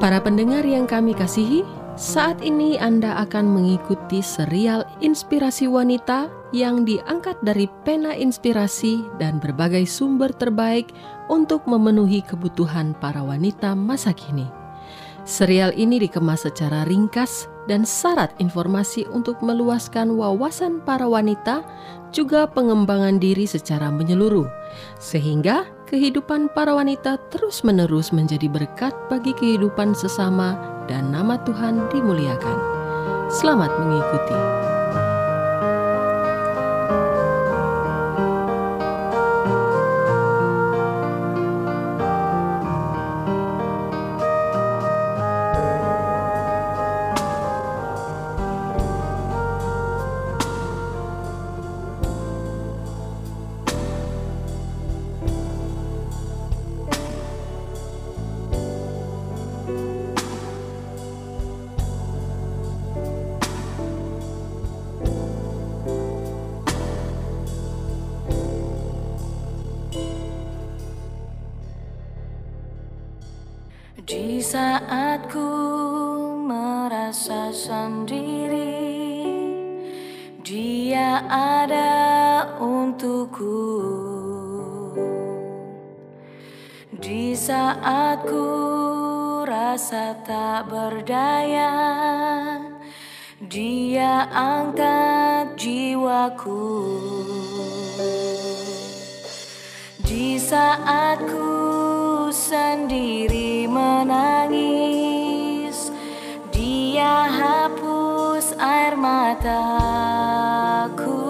Para pendengar yang kami kasihi, saat ini Anda akan mengikuti serial Inspirasi Wanita yang diangkat dari pena inspirasi dan berbagai sumber terbaik untuk memenuhi kebutuhan para wanita masa kini. Serial ini dikemas secara ringkas dan syarat informasi untuk meluaskan wawasan para wanita, juga pengembangan diri secara menyeluruh, sehingga kehidupan para wanita terus-menerus menjadi berkat bagi kehidupan sesama dan nama Tuhan dimuliakan. Selamat mengikuti. Di saat ku merasa sendiri, Dia ada untukku. Di saat ku rasa tak berdaya, Dia angkat jiwaku. Di saat ku sendiri menangis, Dia hapus air mataku.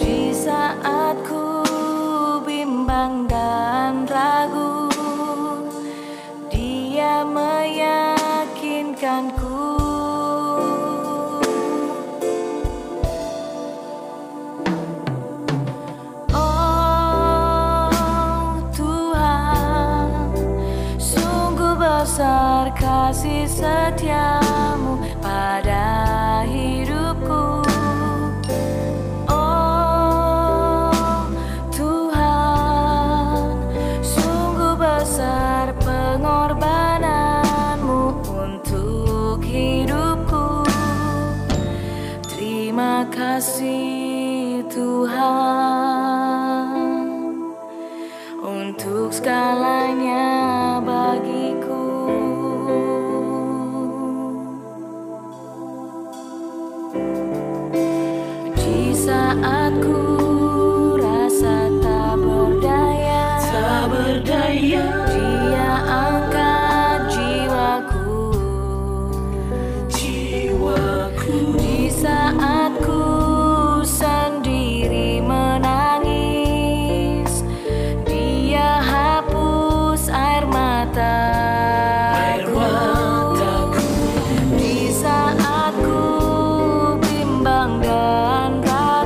Di saat ku bimbang dan ragu, Dia meyakinkanku. Besar kasih setiamu pada hidupku, oh Tuhan, sungguh besar pengorbananmu untuk hidupku. Terima kasih Tuhan untuk segalanya bagiku. Saat ku rasa tak berdaya, Dia angkat jiwaku. Di saat ku sendiri menangis, Dia hapus air mataku. Di saat ku bimbang dan ragu,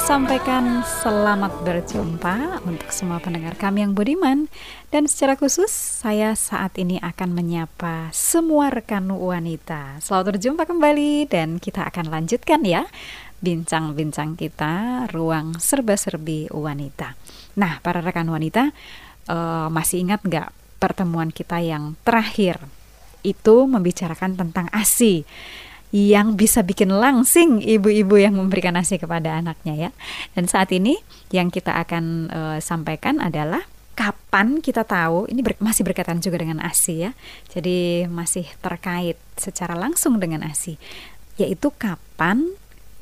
kami sampaikan selamat berjumpa untuk semua pendengar kami yang budiman. Dan secara khusus saya saat ini akan menyapa semua rekan wanita. Selamat berjumpa kembali dan kita akan lanjutkan ya bincang-bincang kita ruang serba-serbi wanita. Nah, para rekan wanita, masih ingat gak pertemuan kita yang terakhir? Itu membicarakan tentang ASI yang bisa bikin langsing ibu-ibu yang memberikan ASI kepada anaknya ya. Dan saat ini yang kita akan sampaikan adalah kapan kita tahu, ini masih berkaitan juga dengan ASI ya. Jadi masih terkait secara langsung dengan ASI, yaitu kapan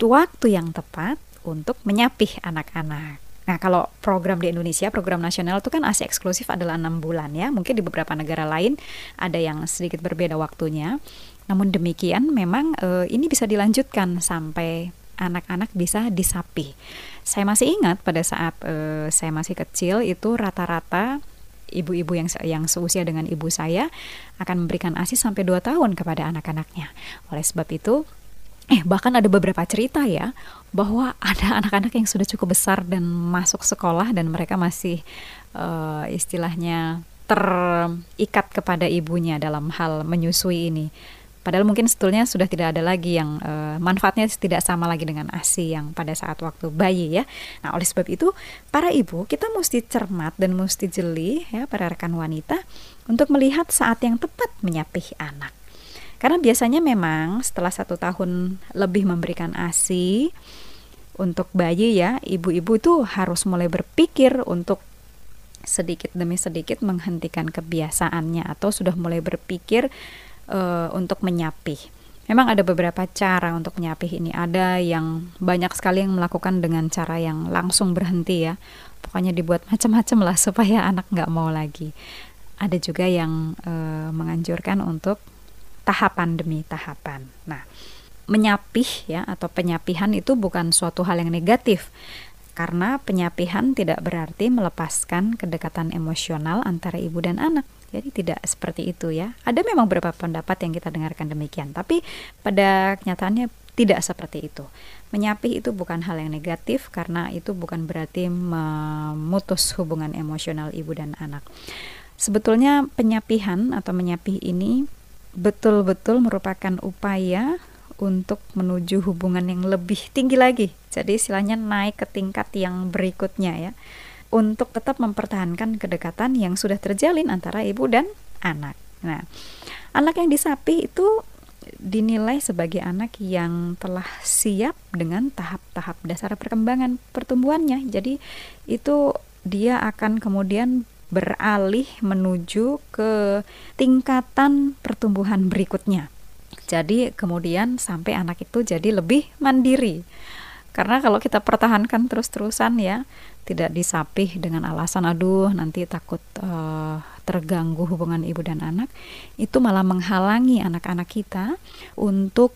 waktu yang tepat untuk menyapih anak-anak. Nah, kalau program di Indonesia, program nasional itu kan ASI eksklusif adalah 6 bulan ya. Mungkin di beberapa negara lain ada yang sedikit berbeda waktunya. Namun demikian memang ini bisa dilanjutkan sampai anak-anak bisa disapih. Saya masih ingat pada saat saya masih kecil itu rata-rata ibu-ibu yang seusia dengan ibu saya akan memberikan ASI sampai 2 tahun kepada anak-anaknya. Oleh sebab itu bahkan ada beberapa cerita ya bahwa ada anak-anak yang sudah cukup besar dan masuk sekolah dan mereka masih istilahnya terikat kepada ibunya dalam hal menyusui ini. Padahal mungkin sebetulnya sudah tidak ada lagi yang manfaatnya tidak sama lagi dengan ASI yang pada saat waktu bayi ya. Nah, oleh sebab itu para ibu kita mesti cermat dan mesti jeli ya, para rekan wanita, untuk melihat saat yang tepat menyapih anak. Karena biasanya memang setelah 1 tahun lebih memberikan ASI untuk bayi ya, ibu-ibu itu harus mulai berpikir untuk sedikit demi sedikit menghentikan kebiasaannya atau sudah mulai berpikir untuk menyapih. Memang ada beberapa cara untuk menyapih ini. Ada yang banyak sekali yang melakukan dengan cara yang langsung berhenti ya. Pokoknya dibuat macam-macam lah supaya anak nggak mau lagi. Ada juga yang menganjurkan untuk tahapan demi tahapan. Nah, menyapih ya atau penyapihan itu bukan suatu hal yang negatif, karena penyapihan tidak berarti melepaskan kedekatan emosional antara ibu dan anak. Jadi tidak seperti itu ya. Ada memang beberapa pendapat yang kita dengarkan demikian, tapi pada kenyataannya tidak seperti itu. Menyapih itu bukan hal yang negatif, karena itu bukan berarti memutus hubungan emosional ibu dan anak. Sebetulnya penyapihan atau menyapih ini betul-betul merupakan upaya untuk menuju hubungan yang lebih tinggi lagi. Jadi istilahnya naik ke tingkat yang berikutnya ya, untuk tetap mempertahankan kedekatan yang sudah terjalin antara ibu dan anak. Nah, anak yang disapih itu dinilai sebagai anak yang telah siap dengan tahap-tahap dasar perkembangan pertumbuhannya. Jadi itu dia akan kemudian beralih menuju ke tingkatan pertumbuhan berikutnya. Jadi kemudian sampai anak itu jadi lebih mandiri. Karena kalau kita pertahankan terus-terusan ya, tidak disapih dengan alasan aduh nanti takut terganggu hubungan ibu dan anak, itu malah menghalangi anak-anak kita untuk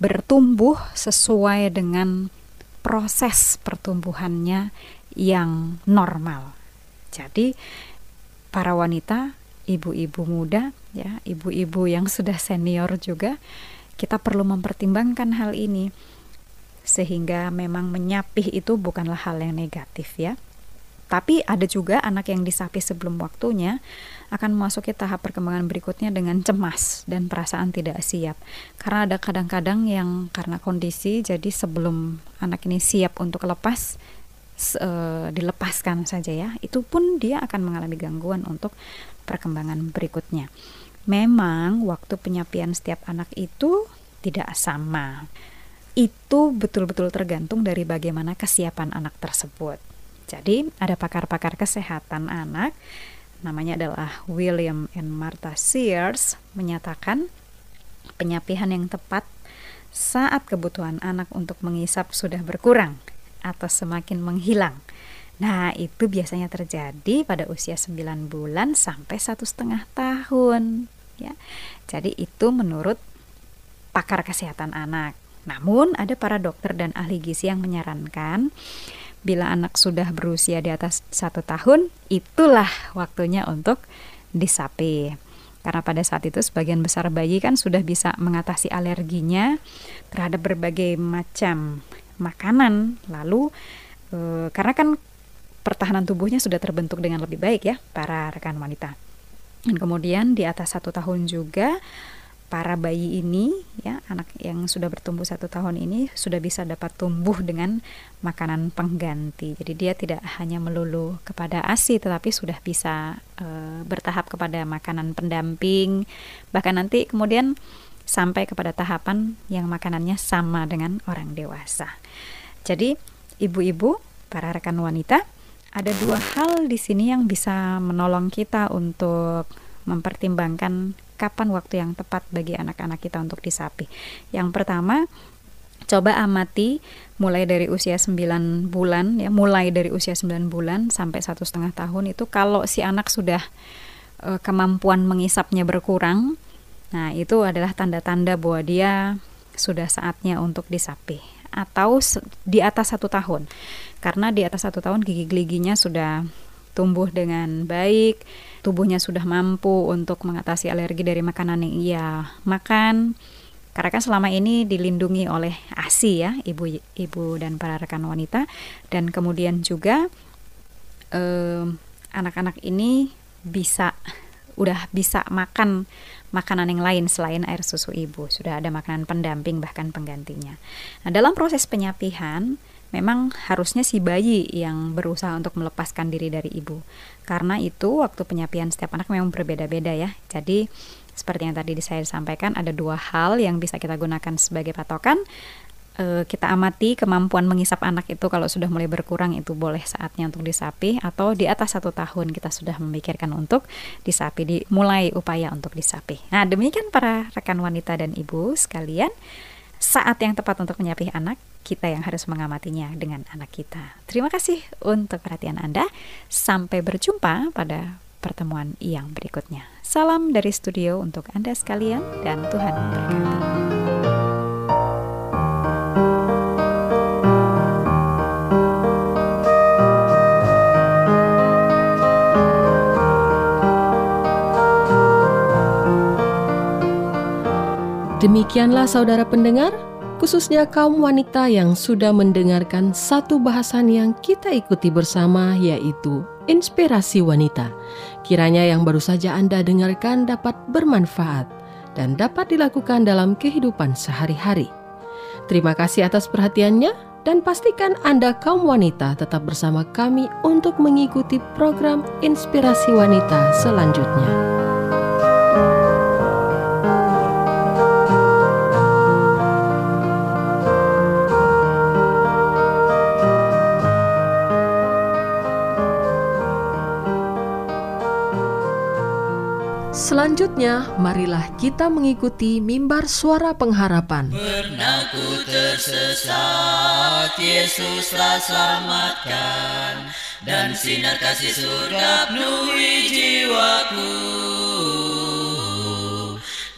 bertumbuh sesuai dengan proses pertumbuhannya yang normal. Jadi para wanita, ibu-ibu muda ya, ibu-ibu yang sudah senior juga, kita perlu mempertimbangkan hal ini. Sehingga memang menyapih itu bukanlah hal yang negatif ya. Tapi ada juga anak yang disapih sebelum waktunya akan memasuki tahap perkembangan berikutnya dengan cemas dan perasaan tidak siap. Karena ada kadang-kadang yang karena kondisi, jadi sebelum anak ini siap untuk lepas, dilepaskan saja ya, itu pun dia akan mengalami gangguan untuk perkembangan berikutnya. Memang waktu penyapian setiap anak itu tidak sama. Itu betul-betul tergantung dari bagaimana kesiapan anak tersebut. Jadi ada pakar-pakar kesehatan anak, namanya adalah William and Martha Sears, menyatakan penyapihan yang tepat saat kebutuhan anak untuk mengisap sudah berkurang atau semakin menghilang. Nah, itu biasanya terjadi pada usia 9 bulan sampai 1,5 tahun ya. Jadi itu menurut pakar kesehatan anak. Namun ada para dokter dan ahli gizi yang menyarankan bila anak sudah berusia di atas 1 tahun, itulah waktunya untuk disapih. Karena pada saat itu sebagian besar bayi kan sudah bisa mengatasi alerginya terhadap berbagai macam makanan. Lalu karena kan pertahanan tubuhnya sudah terbentuk dengan lebih baik ya para rekan wanita. Dan kemudian di atas 1 tahun juga para bayi ini ya, anak yang sudah bertumbuh 1 tahun ini sudah bisa dapat tumbuh dengan makanan pengganti. Jadi dia tidak hanya melulu kepada ASI, tetapi sudah bisa bertahap kepada makanan pendamping, bahkan nanti kemudian sampai kepada tahapan yang makanannya sama dengan orang dewasa. Jadi ibu-ibu, para rekan wanita, ada 2 hal di sini yang bisa menolong kita untuk mempertimbangkan kapan waktu yang tepat bagi anak-anak kita untuk disapi. Yang pertama, coba amati mulai dari usia 9 bulan, ya, mulai dari usia 9 bulan sampai 1,5 tahun itu kalau si anak sudah kemampuan mengisapnya berkurang, nah itu adalah tanda-tanda bahwa dia sudah saatnya untuk disapi. Atau di atas 1 tahun, karena di atas 1 tahun gigi-giginya sudah tumbuh dengan baik, tubuhnya sudah mampu untuk mengatasi alergi dari makanan yang ia makan, karena kan selama ini dilindungi oleh ASI ya ibu-ibu dan para rekan wanita. Dan kemudian juga anak-anak ini udah bisa makan makanan yang lain selain air susu ibu, sudah ada makanan pendamping bahkan penggantinya. Nah, dalam proses penyapihan memang harusnya si bayi yang berusaha untuk melepaskan diri dari ibu, karena itu waktu penyapian setiap anak memang berbeda-beda ya. Jadi seperti yang tadi saya sampaikan, ada 2 hal yang bisa kita gunakan sebagai patokan. Kita amati kemampuan mengisap anak itu, kalau sudah mulai berkurang itu boleh saatnya untuk disapi, atau di atas 1 tahun kita sudah memikirkan untuk disapi, dimulai upaya untuk disapi. Nah, demikian para rekan wanita dan ibu sekalian, saat yang tepat untuk menyapih anak, kita yang harus mengamatinya dengan anak kita. Terima kasih untuk perhatian Anda, sampai berjumpa pada pertemuan yang berikutnya. Salam dari studio untuk Anda sekalian dan Tuhan memberkati. Demikianlah saudara pendengar, khususnya kaum wanita yang sudah mendengarkan satu bahasan yang kita ikuti bersama, yaitu Inspirasi Wanita. Kiranya yang baru saja Anda dengarkan dapat bermanfaat dan dapat dilakukan dalam kehidupan sehari-hari. Terima kasih atas perhatiannya, dan pastikan Anda kaum wanita tetap bersama kami untuk mengikuti program Inspirasi Wanita selanjutnya. Selanjutnya, marilah kita mengikuti mimbar suara pengharapan. Pernah ku tersesat, Yesuslah selamatkan, dan sinar kasih surga penuhi jiwaku.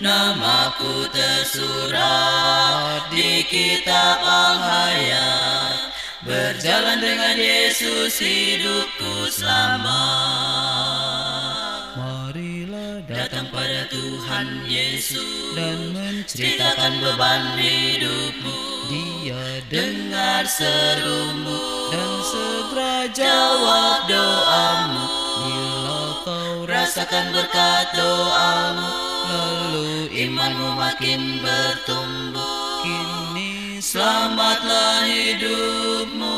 Namaku tersurat di kitab al-hayat, berjalan dengan Yesus hidupku selamat. Datang pada Tuhan Yesus dan menceritakan beban hidupmu. Dia dengar serumu dan segera jawab doamu. Bila kau rasakan berkat doamu, lalu imanmu makin bertumbuh. Kini selamatlah hidupmu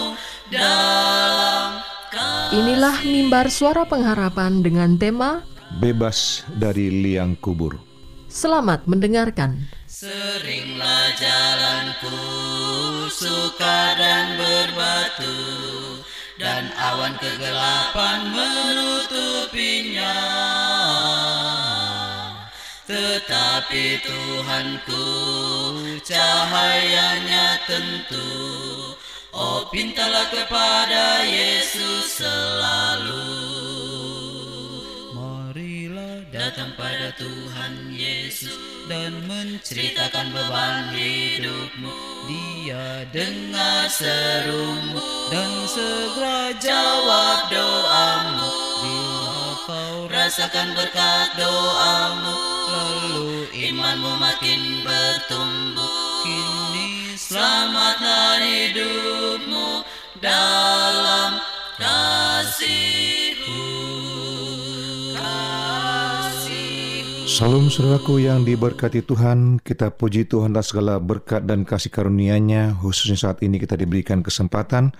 dalam kasih. Inilah mimbar suara pengharapan dengan tema Bebas dari Liang Kubur. Selamat mendengarkan. Seringlah jalanku suka dan berbatu, dan awan kegelapan menutupinya. Tetapi Tuhanku cahayanya tentu. Oh, pintalah kepada Yesus selalu. Datang pada Tuhan Yesus dan menceritakan beban hidupmu. Dia dengar serumu dan segera jawab doamu. Bila kau rasakan berkat doamu, lalu imanmu makin bertumbuh. Kini selamatlah hidup. Salam saudaraku yang diberkati Tuhan, kita puji Tuhan atas segala berkat dan kasih karunia-Nya, khususnya saat ini kita diberikan kesempatan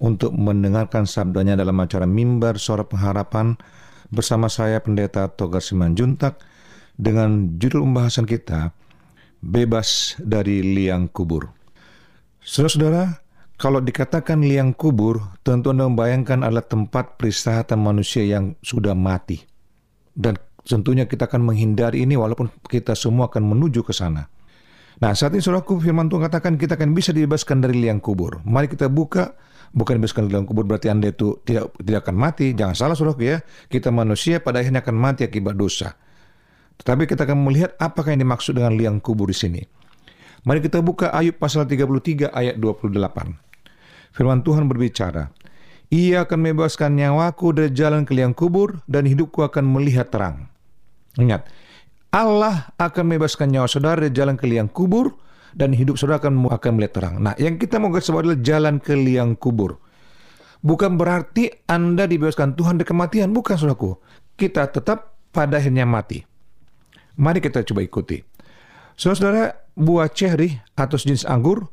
untuk mendengarkan sabdanya dalam acara Mimbar Suara Pengharapan bersama saya Pendeta Togasiman Juntak dengan judul pembahasan kita Bebas dari Liang Kubur. Saudara-saudara, kalau dikatakan liang kubur, tentu Anda membayangkan adalah tempat peristirahatan manusia yang sudah mati. Dan tentunya kita akan menghindari ini walaupun kita semua akan menuju ke sana. Nah, saat ini saudaraku, firman Tuhan katakan kita akan bisa dibebaskan dari liang kubur. Mari kita buka, bukan dibebaskan dari liang kubur berarti Anda itu tidak akan mati. Jangan salah saudaraku ya, kita manusia pada akhirnya akan mati akibat dosa. Tetapi kita akan melihat apakah yang dimaksud dengan liang kubur di sini. Mari kita buka Ayub pasal 33 ayat 28. Firman Tuhan berbicara, "Ia akan membebaskan nyawaku dari jalan ke liang kubur dan hidupku akan melihat terang." Ingat, Allah akan membebaskan nyawa saudara dari jalan ke liang kubur dan hidup saudara akan melihat terang. Nah, yang kita mau garis bawah adalah jalan ke liang kubur. Bukan berarti Anda dibebaskan Tuhan dari kematian, bukan saudaraku. Kita tetap pada akhirnya mati. Mari kita coba ikuti. Saudara-saudara, buah ceri atau sejenis anggur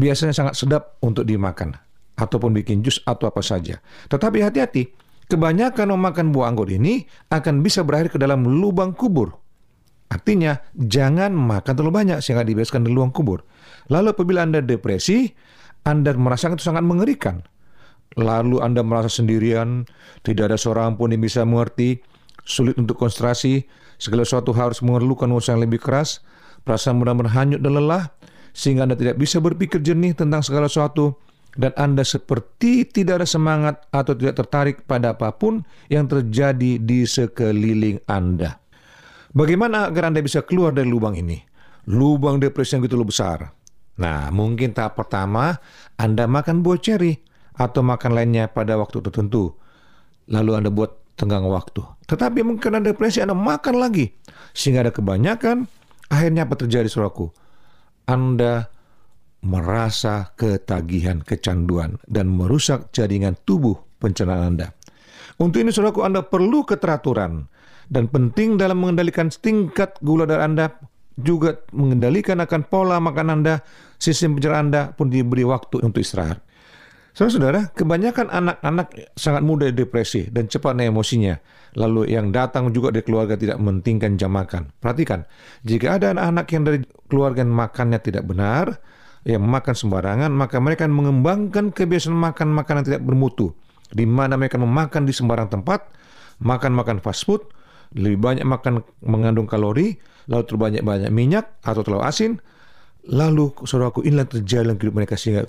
biasanya sangat sedap untuk dimakan, ataupun bikin jus atau apa saja. Tetapi hati-hati, kebanyakan memakan buah anggur ini akan bisa berakhir ke dalam lubang kubur. Artinya, jangan makan terlalu banyak sehingga dibebaskan dari lubang kubur. Lalu apabila Anda depresi, Anda merasakan itu sangat mengerikan. Lalu Anda merasa sendirian, tidak ada seorang pun yang bisa mengerti, sulit untuk konsentrasi, segala sesuatu harus memerlukan usaha yang lebih keras, perasaan benar-benar hanyut dan lelah, sehingga Anda tidak bisa berpikir jernih tentang segala sesuatu, dan Anda seperti tidak ada semangat atau tidak tertarik pada apapun yang terjadi di sekeliling Anda. Bagaimana agar Anda bisa keluar dari lubang ini? Lubang depresi yang gitu loh besar. Nah, mungkin tahap pertama, Anda makan buah ceri atau makan lainnya pada waktu tertentu. Lalu Anda buat tenggang waktu. Tetapi mungkin Anda depresi, Anda makan lagi. Sehingga ada kebanyakan, akhirnya apa terjadi saudaraku? Anda merasa ketagihan, kecanduan, dan merusak jaringan tubuh pencernaan Anda. Untuk ini, saudaraku, Anda perlu keteraturan, dan penting dalam mengendalikan tingkat gula darah Anda, juga mengendalikan akan pola makan Anda, sistem pencernaan Anda pun diberi waktu untuk istirahat. Saudara-saudara, kebanyakan anak-anak sangat mudah depresi dan cepat naik emosinya. Lalu yang datang juga dari keluarga tidak mementingkan jam makan. Perhatikan, jika ada anak-anak yang dari keluarga makannya tidak benar, yang makan sembarangan, maka mereka mengembangkan kebiasaan makan makanan tidak bermutu, di mana mereka memakan di sembarang tempat, makan fast food, lebih banyak makan mengandung kalori, lalu terlalu banyak minyak atau terlalu asin. Lalu saudaraku, inilah terjadi dalam hidup mereka, sehingga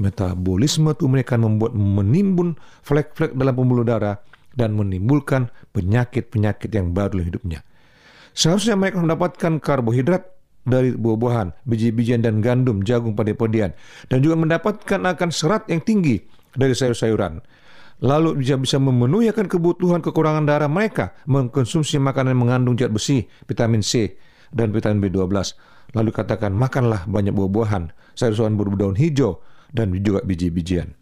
metabolisme tubuh mereka membuat menimbun flek-flek dalam pembuluh darah dan menimbulkan penyakit-penyakit yang baru dalam hidupnya. Seharusnya mereka mendapatkan karbohidrat dari buah-buahan, biji-bijian dan gandum, jagung, padi-padian, dan juga mendapatkan akan serat yang tinggi dari sayur-sayuran. Lalu bisa memenuhi akan kebutuhan kekurangan darah mereka, mengkonsumsi makanan yang mengandung zat besi, vitamin C dan vitamin B12. Lalu katakan, makanlah banyak buah-buahan, sayur-sayuran berdaun hijau dan juga biji-bijian.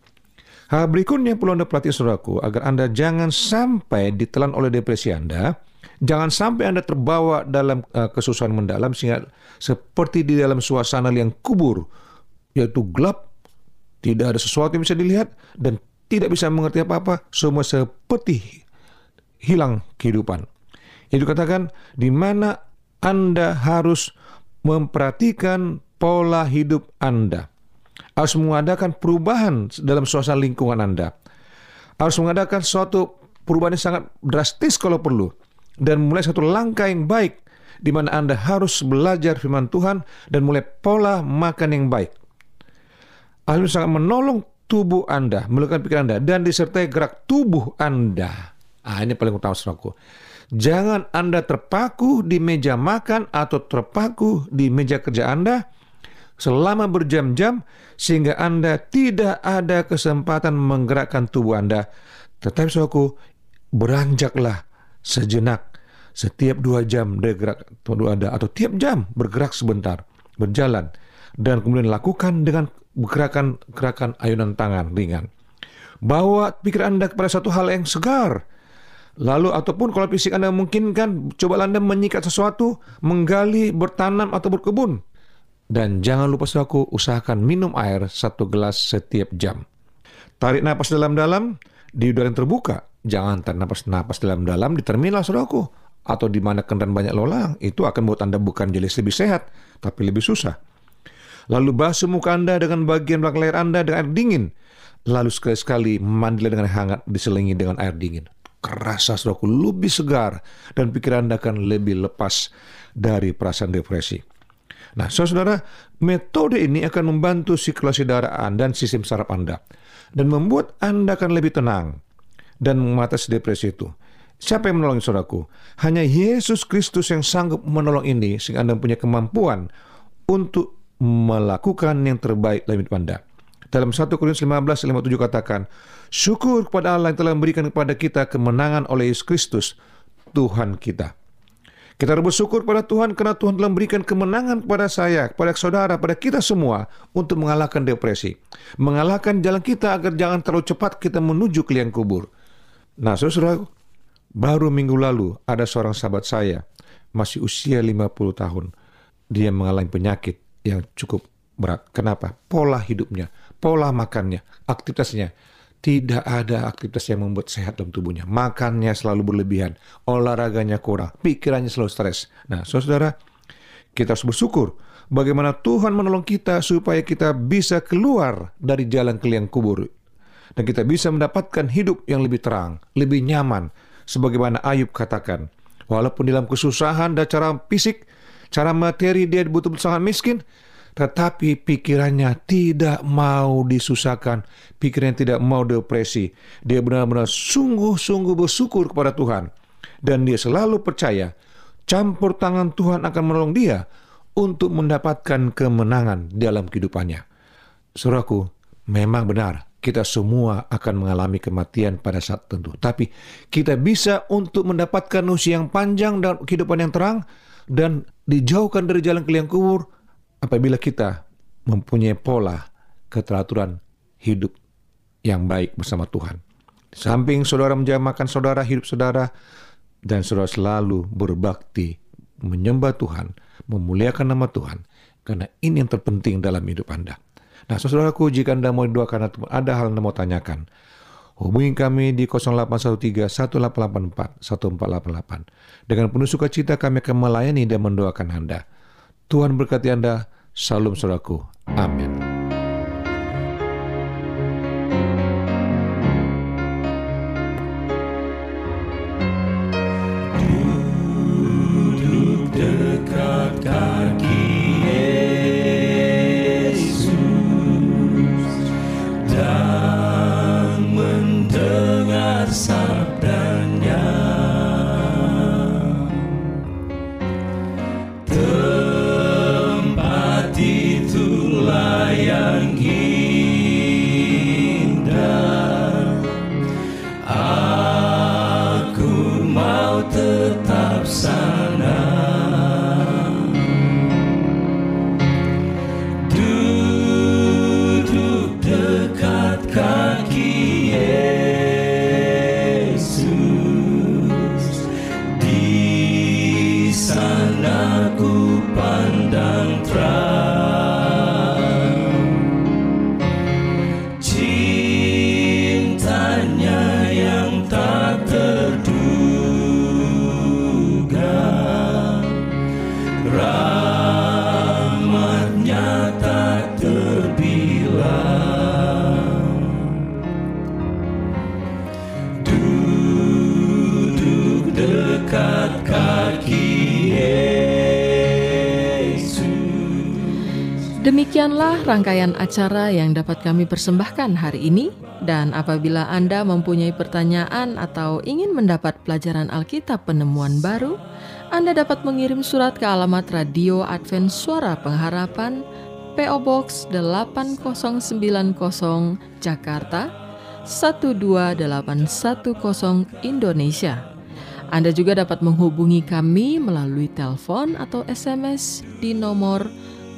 Hal berikutnya perlu Anda perhatikan saudaraku, agar Anda jangan sampai ditelan oleh depresi Anda. Jangan sampai Anda terbawa dalam kesusahan mendalam sehingga seperti di dalam suasana liang kubur, yaitu gelap, tidak ada sesuatu yang bisa dilihat dan tidak bisa mengerti apa-apa, semua seperti hilang kehidupan. Itu katakan, di mana Anda harus memperhatikan pola hidup Anda. Harus mengadakan perubahan dalam suasana lingkungan Anda. Harus mengadakan suatu perubahan yang sangat drastis kalau perlu. Dan mulai satu langkah yang baik, di mana Anda harus belajar firman Tuhan dan mulai pola makan yang baik. Hal ini sangat menolong tubuh Anda, melukan pikiran Anda, dan disertai gerak tubuh Anda. Ini paling utama saudaraku. Jangan Anda terpaku di meja makan atau terpaku di meja kerja Anda selama berjam-jam sehingga Anda tidak ada kesempatan menggerakkan tubuh Anda. Tetapi saudaraku, beranjaklah sejenak setiap 2 jam bergerak tubuh Anda, atau tiap jam bergerak sebentar, berjalan, dan kemudian lakukan dengan gerakan ayunan tangan ringan. Bawa pikiran Anda kepada satu hal yang segar. Lalu ataupun kalau fisik Anda memungkinkan, coba Anda menyikat sesuatu, menggali, bertanam atau berkebun. Dan jangan lupa saudaraku, usahakan minum air 1 gelas setiap jam. Tarik napas dalam-dalam di udara yang terbuka. Jangan tarik napas dalam-dalam di terminal saudaraku, atau di mana kendaraan banyak lolang. Itu akan membuat Anda bukan jadi lebih sehat, tapi lebih susah. Lalu basuh muka Anda dengan bagian belakang leher Anda dengan air dingin. Lalu sekali-sekali mandilah dengan hangat diselingi dengan air dingin. Kerasa saudaraku lebih segar dan pikiran Anda akan lebih lepas dari perasaan depresi. Nah, saudara, metode ini akan membantu sirkulasi darah Anda dan sistem saraf Anda dan membuat Anda akan lebih tenang dan mengatasi depresi itu. Siapa yang menolong saudaraku? Hanya Yesus Kristus yang sanggup menolong ini sehingga Anda punya kemampuan untuk melakukan yang terbaik dalam hidup Anda. Dalam 1 Korintus 15:57 katakan, syukur kepada Allah yang telah memberikan kepada kita kemenangan oleh Yesus Kristus, Tuhan kita. Kita harus bersyukur pada Tuhan karena Tuhan telah memberikan kemenangan kepada saya, kepada saudara, pada kita semua untuk mengalahkan depresi. Mengalahkan jalan kita agar jangan terlalu cepat kita menuju ke liang kubur. Nah, saudara, baru minggu lalu ada seorang sahabat saya, masih usia 50 tahun. Dia mengalami penyakit yang cukup berat. Kenapa? Pola hidupnya, pola makannya, aktivitasnya. Tidak ada aktivitas yang membuat sehat dalam tubuhnya. Makannya selalu berlebihan, olahraganya kurang, pikirannya selalu stres. Nah, saudara, kita harus bersyukur bagaimana Tuhan menolong kita supaya kita bisa keluar dari jalan ke liang kubur. Dan kita bisa mendapatkan hidup yang lebih terang, lebih nyaman. Sebagaimana Ayub katakan, walaupun dalam kesusahan dan cara fisik, cara materi dia betul-betul sangat miskin, tetapi pikirannya tidak mau disusahkan, pikirannya tidak mau depresi. Dia benar-benar sungguh-sungguh bersyukur kepada Tuhan. Dan dia selalu percaya, campur tangan Tuhan akan menolong dia untuk mendapatkan kemenangan dalam kehidupannya. Saudaraku, memang benar, kita semua akan mengalami kematian pada saat tertentu. Tapi kita bisa untuk mendapatkan usia yang panjang dan kehidupan yang terang, dan dijauhkan dari jalan ke liang kubur, apabila kita mempunyai pola keteraturan hidup yang baik bersama Tuhan. Di samping saudara menjamakan saudara, hidup saudara, dan saudara selalu berbakti, menyembah Tuhan, memuliakan nama Tuhan, karena ini yang terpenting dalam hidup Anda. Nah, saudaraku, jika Anda mau doakan atau ada hal Anda mau tanyakan, hubungi kami di 0813-1884-1488. Dengan penuh sukacita kami akan melayani dan mendoakan Anda. Tuhan berkati Anda. Salam saudaraku. Amin. Duduk dekat kaki Yesus dan mendengar sabdanya. Demikianlah rangkaian acara yang dapat kami persembahkan hari ini. Dan apabila Anda mempunyai pertanyaan atau ingin mendapat pelajaran Alkitab penemuan baru, Anda dapat mengirim surat ke alamat Radio Advent Suara Pengharapan, PO Box 8090 Jakarta 12810 Indonesia. Anda juga dapat menghubungi kami melalui telepon atau SMS di nomor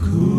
Penerbusku.